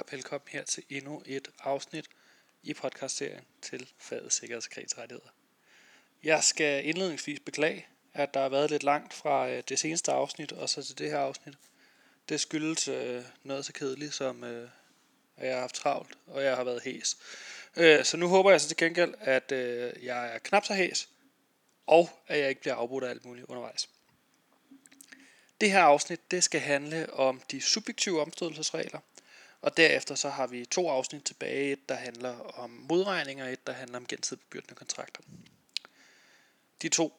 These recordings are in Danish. og velkommen her til endnu et afsnit i podcastserien til faget sikkerhedskredigsrettigheder. Jeg skal indledningsvis beklage, at der har været lidt langt fra det seneste afsnit og så til det her afsnit. Det skyldes noget så kedeligt som, at jeg har haft travlt, og jeg har været hæs. Så nu håber jeg så til gengæld, at jeg er knap så hæs, og at jeg ikke bliver afbrudt af alt muligt undervejs. Det her afsnit det skal handle om de subjektive omstødelsesregler, og derefter så har vi to afsnit tilbage, et der handler om modregninger, og et der handler om gensidigt bebyrdende kontrakter. De to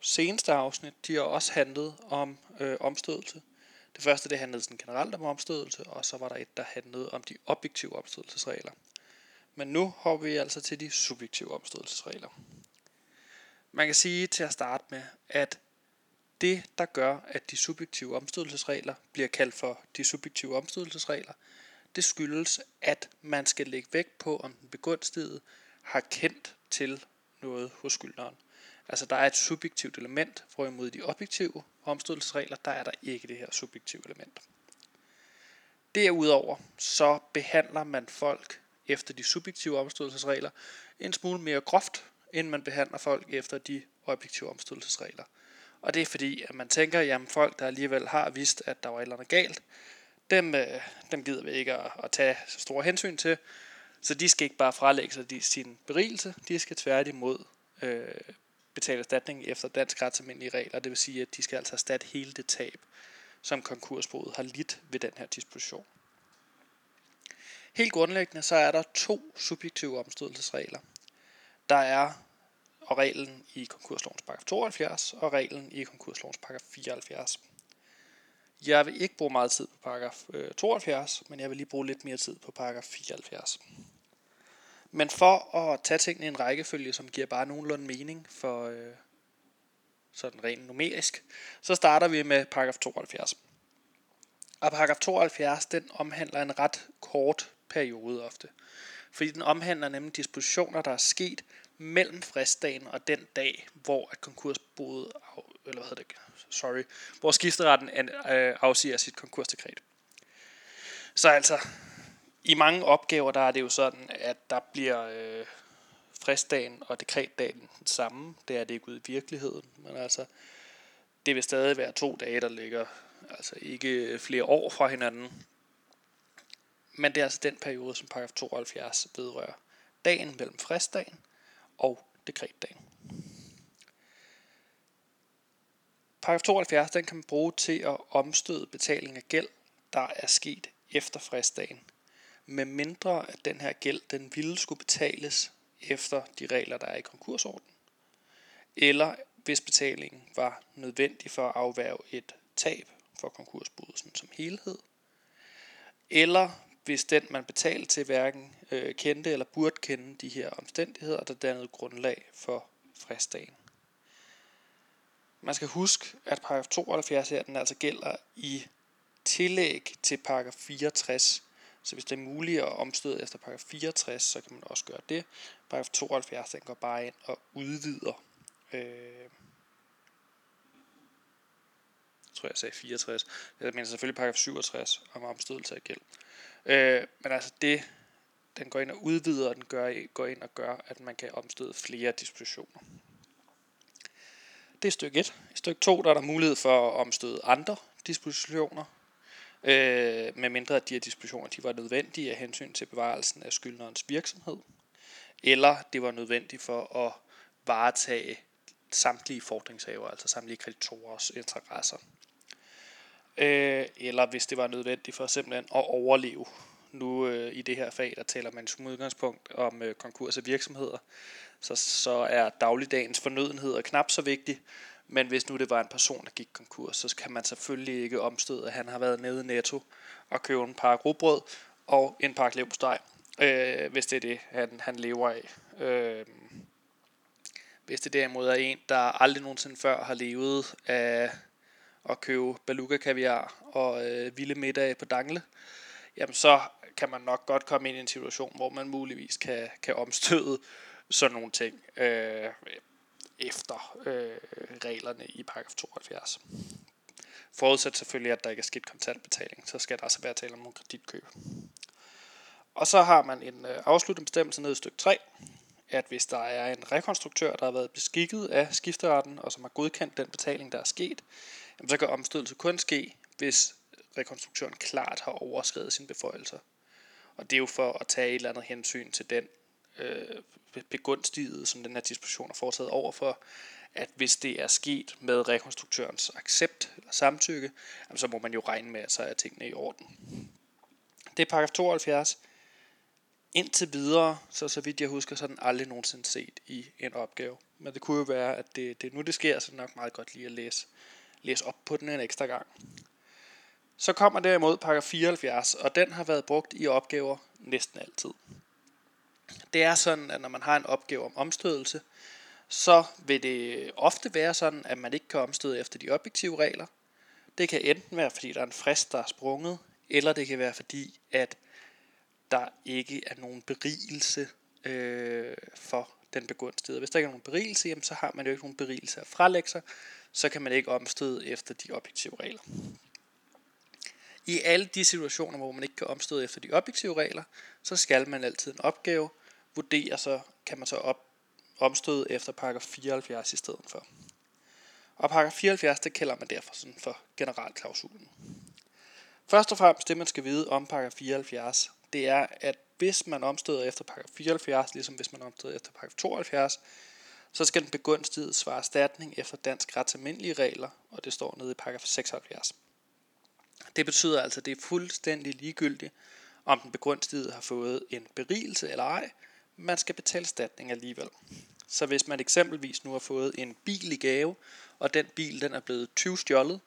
seneste afsnit de har også handlet om omstødelse. Det første det handlede sådan generelt om omstødelse, og så var der et, der handlede om de objektive omstødelsesregler. Men nu hopper vi altså til de subjektive omstødelsesregler. Man kan sige til at starte med, at det, der gør, at de subjektive omstødelsesregler bliver kaldt for de subjektive omstødelsesregler, det skyldes, at man skal lægge vægt på, om den begunstigede har kendt til noget hos skyldneren. Altså der er et subjektivt element, hvorimod de objektive omstødelsesregler, der er der ikke det her subjektive element. Derudover så behandler man folk efter de subjektive omstødelsesregler en smule mere groft, end man behandler folk efter de objektive omstødelsesregler. Og det er fordi, at man tænker, jamen folk, der alligevel har vidst, at der var et eller andet galt, dem gider vi ikke at tage så store hensyn til, så de skal ikke bare frelægge sig sin berigelse, de skal tværtimod betale erstatning efter dansk rets almindelige regler, det vil sige, at de skal altså erstatte hele det tab, som konkursboet har lidt ved den her disposition. Helt grundlæggende så er der to subjektive omstødelsesregler. Der er og reglen i konkurslovens paragraf 72 og reglen i konkurslovens paragraf 74. Jeg vil ikke bruge meget tid på paragraf 72, men jeg vil lige bruge lidt mere tid på paragraf 74. Men for at tage tingene i en rækkefølge, som giver bare nogenlunde mening for sådan rent numerisk, så starter vi med paragraf 72. Og paragraf 72, den omhandler en ret kort periode ofte, fordi den omhandler nemlig dispositioner, der er sket mellem fristdagen og den dag, hvor at konkursboet hvor skifteretten afsiger sit konkursdekret. Så altså i mange opgaver der er det jo sådan, at der bliver fristdagen og dekretdagen den samme. Det er det ikke ude i virkeligheden, men altså det vil stadig være to dage, der ligger altså ikke flere år fra hinanden. Men det er altså den periode, som paragraf 72 vedrører. Dagen mellem fristdagen og dekretdagen. Paragraf 72 den kan man bruge til at omstøde betaling af gæld, der er sket efter fristdagen, med mindre at den her gæld den ville skulle betales efter de regler, der er i konkursordenen, eller hvis betalingen var nødvendig for at afværge et tab for konkursbodelsen som helhed, eller hvis den, man betalte til, hverken kendte eller burde kende de her omstændigheder, der dannede grundlag for fristdagen. Man skal huske, at paragraf 72 her, den altså gælder i tillæg til paragraf 64. Så hvis det er muligt at omstøde efter paragraf 64, så kan man også gøre det. Paragraf 72, den går bare ind og udvider. Jeg tror, jeg sagde 64. Jeg mener selvfølgelig paragraf 67 om omstødelse af gæld. Men altså det, den går ind og udvider, og den går ind og gør, at man kan omstøde flere dispositioner. Det er stykke 1. I stykke 2 der er der mulighed for at omstøde andre dispositioner, med mindre at de her dispositioner de var nødvendige af hensyn til bevarelsen af skyldnerens virksomhed, eller det var nødvendigt for at varetage samtlige fordringshavere, altså samtlige kreditorers interesser. Eller hvis det var nødvendigt for simpelthen at overleve. Nu i det her fag, der taler man som udgangspunkt om konkurs af virksomheder, så er dagligdagens fornødenheder knap så vigtig, men hvis nu det var en person, der gik konkurs, så kan man selvfølgelig ikke omstøde, at han har været nede i Netto og købe en pakke rugbrød og en pakke leverpostej, hvis det er det, han lever af. Hvis det derimod er en, der aldrig nogensinde før har levet af at købe beluga-kaviar og vilde middage på Dangle, jamen så kan man nok godt komme ind i en situation, hvor man muligvis kan omstøde sådan nogle ting efter reglerne i paragraf 72. Forudsat selvfølgelig, at der ikke er sket kontantbetaling, så skal der altså være tale om nogle kreditkøb. Og så har man en afsluttende bestemmelse ned i stykke 3, at hvis der er en rekonstruktør, der har været beskikket af skifteretten, og som har godkendt den betaling, der er sket, jamen, så kan omstødelse kun ske, hvis rekonstruktøren klart har overskredet sine beføjelser. Og det er jo for at tage et eller andet hensyn til den begunstigede, som den her disposition er foretaget overfor, at hvis det er sket med rekonstruktørens accept eller samtykke, jamen, så må man jo regne med, at så er tingene i orden. Det er paragraf 72. Indtil videre, så vidt jeg husker, så er den aldrig nogensinde set i en opgave. Men det kunne jo være, at det nu det sker, så det nok meget godt lige at læse op på den en ekstra gang. Så kommer derimod paragraf 74, og den har været brugt i opgaver næsten altid. Det er sådan, at når man har en opgave om omstødelse, så vil det ofte være sådan, at man ikke kan omstøde efter de objektive regler. Det kan enten være, fordi der er en frist, der er sprunget, eller det kan være, fordi at der ikke er nogen berigelse for den begunstigede. Hvis der ikke er nogen berigelse, jamen, så har man jo ikke nogen berigelse at fralægge sig, så kan man ikke omstøde efter de objektive regler. I alle de situationer, hvor man ikke kan omstøde efter de objektive regler, så skal man altid en opgave vurdere, så kan man så omstøde efter paragraf 74 i stedet for. Og paragraf 74, det kalder man derfor sådan for generalklausulen. Først og fremmest det, man skal vide om paragraf 74, det er, at hvis man omstøder efter paragraf 74, ligesom hvis man omstøder efter paragraf 72, så skal den begunstigede svare erstatning efter dansk rets almindelige regler, og det står nede i paragraf 76. Det betyder altså, at det er fuldstændig ligegyldigt, om den begunstigede har fået en berigelse eller ej, man skal betale erstatning alligevel. Så hvis man eksempelvis nu har fået en bil i gave, og den bil den er blevet tyvstjålet,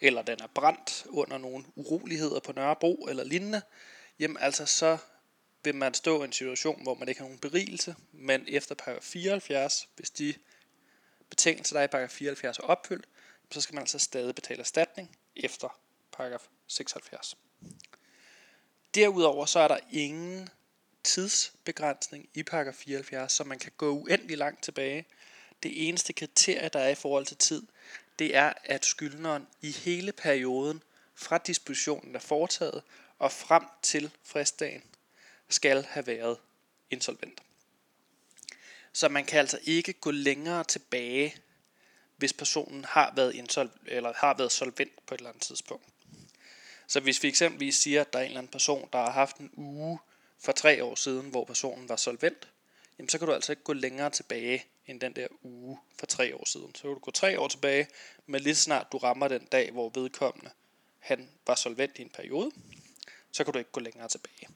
eller den er brændt under nogle uroligheder på Nørrebro eller lignende, jamen altså så vil man stå i en situation, hvor man ikke har nogen berigelse, men efter paragraf 74, hvis de betingelser, der er i paragraf 74 er opfyldt, så skal man altså stadig betale erstatning efter paragraf 76. Derudover så er der ingen tidsbegrænsning i paragraf 74, så man kan gå uendelig langt tilbage. Det eneste kriterie, der er i forhold til tid, det er, at skyldneren i hele perioden fra dispositionen er foretaget og frem til fristdagen skal have været insolvent. Så man kan altså ikke gå længere tilbage, hvis personen har været solvent på et eller andet tidspunkt. Så hvis vi eksempelvis siger, at der er en eller anden person, der har haft en uge for 3 år siden, hvor personen var solvent, jamen så kan du altså ikke gå længere tilbage end den der uge for 3 år siden. Så kan du gå 3 år tilbage, men lige snart du rammer den dag, hvor vedkommende han var solvent i en periode, så kan du ikke gå længere tilbage.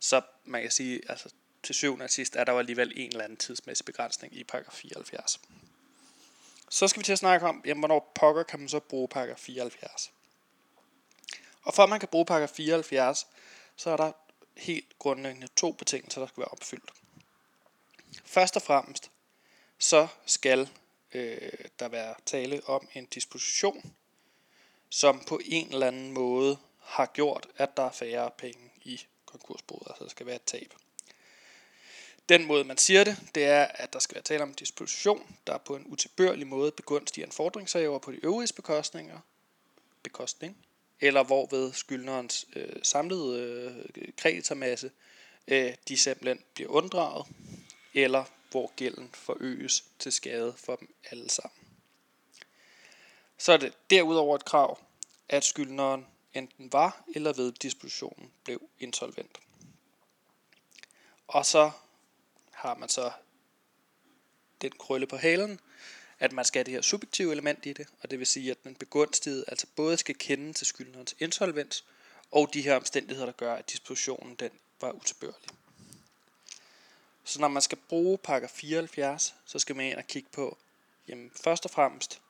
Så man kan sige, altså til syvende og sidst er der jo alligevel en eller anden tidsmæssig begrænsning i paragraf 74. Så skal vi til at snakke om, jamen, hvornår pokker kan man så bruge paragraf 74. Og for at man kan bruge paragraf 74, så er der helt grundlæggende 2 betingelser, der skal være opfyldt. Først og fremmest, så skal der være tale om en disposition, som på en eller anden måde har gjort, at der er færre penge i konkursbordet, altså der skal være et tab. Den måde, man siger det er, at der skal være tale om en disposition, der på en utilbørlig måde begunstiger en fordringshaver på de øvrige bekostning, eller hvorved skyldnerens samlede kreditormasse, de simpelthen bliver unddraget, eller hvor gælden forøges til skade for dem alle sammen. Så er det derudover et krav, at skyldneren enten var eller ved dispositionen blev insolvent. Og så har man så den krølle på halen, at man skal have det her subjektive element i det, og det vil sige, at den begunstigede altså både skal kende til skyldnerens insolvens, og de her omstændigheder, der gør, at dispositionen den var utilbørlig. Så når man skal bruge paragraf 74, så skal man ind og kigge på, jamen først og fremmest,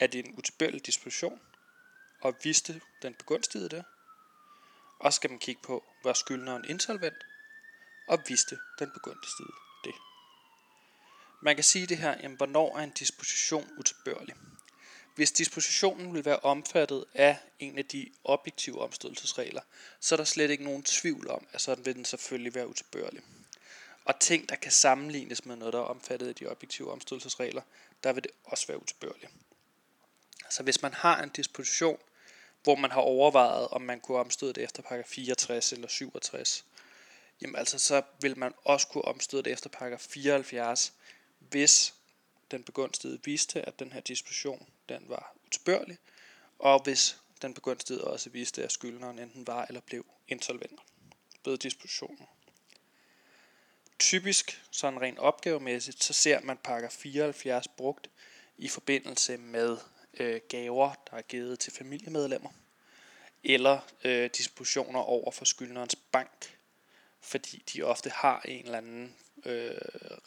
er det en utilbørlig disposition, og vidste den begunstigede det? Og skal man kigge på, var skyldneren insolvent, og vidste den begunstigede det? Man kan sige det her, jamen, hvornår er en disposition utilbørlig? Hvis dispositionen vil være omfattet af en af de objektive omstødelsesregler, så er der slet ikke nogen tvivl om, at sådan vil den selvfølgelig være utilbørlig. Og ting, der kan sammenlignes med noget, der er omfattet af de objektive omstødelsesregler, der vil det også være utilbørligt. Så hvis man har en disposition, hvor man har overvejet, om man kunne omstøde det efter paragraf 64 eller 67, jamen altså så vil man også kunne omstøde det efter paragraf 74, hvis den begunstigede viste, at den her disposition den var utilbørlig, og hvis den begunstigede også viste, at skyldneren enten var eller blev insolvent ved dispositionen. Typisk, sådan rent opgavemæssigt, så ser man paragraf 74 brugt i forbindelse med gaver, der er givet til familiemedlemmer, eller dispositioner over for skyldnerens bank, fordi de ofte har en eller anden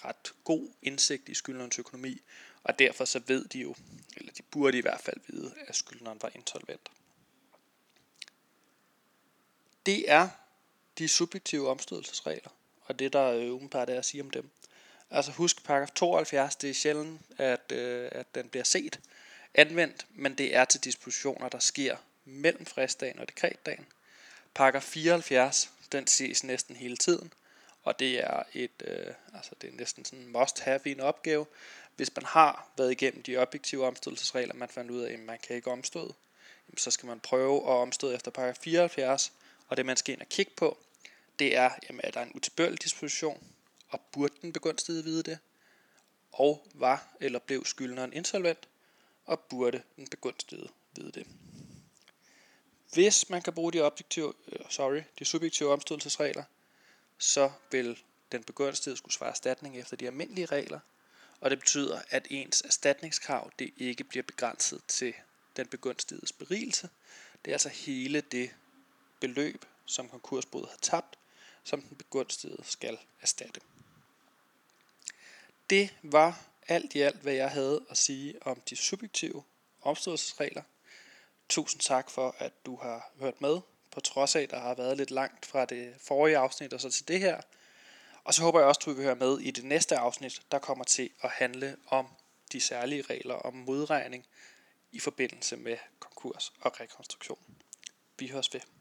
ret god indsigt i skyldnerens økonomi, og derfor så ved de jo, eller de burde i hvert fald vide, at skyldneren var insolvent. Det er de subjektive omstødelsesregler, og det der umiddelbart er at sige om dem. Altså husk paragraf 72, det er sjældent, at den bliver set anvendt, men det er til dispositioner, der sker mellem fristdagen og dekretdagen. Paragraf 74, den ses næsten hele tiden, og det er det er næsten sådan en must have i en opgave. Hvis man har været igennem de objektive omstødelsesregler, man fandt ud af, at man kan ikke omstøde, så skal man prøve at omstøde efter paragraf 74, og det man skal ind og kigge på, det er, at der er en utilbørlig disposition, og burde den begunstigede vide det, og var eller blev skyldneren insolvent, og burde den begunstigede vide det. Hvis man kan bruge de subjektive omstødelsesregler, så vil den begunstigede skulle svare erstatning efter de almindelige regler, og det betyder, at ens erstatningskrav det ikke bliver begrænset til den begunstigedes berigelse. Det er altså hele det beløb, som konkursboet har tabt, som den begunstigede skal erstatte. Det var alt i alt, hvad jeg havde at sige om de subjektive omstødelsesregler. Tusind tak for, at du har hørt med, på trods af, der har været lidt langt fra det forrige afsnit og så til det her. Og så håber jeg også, at du vil høre med i det næste afsnit, der kommer til at handle om de særlige regler om modregning i forbindelse med konkurs og rekonstruktion. Vi høres ved.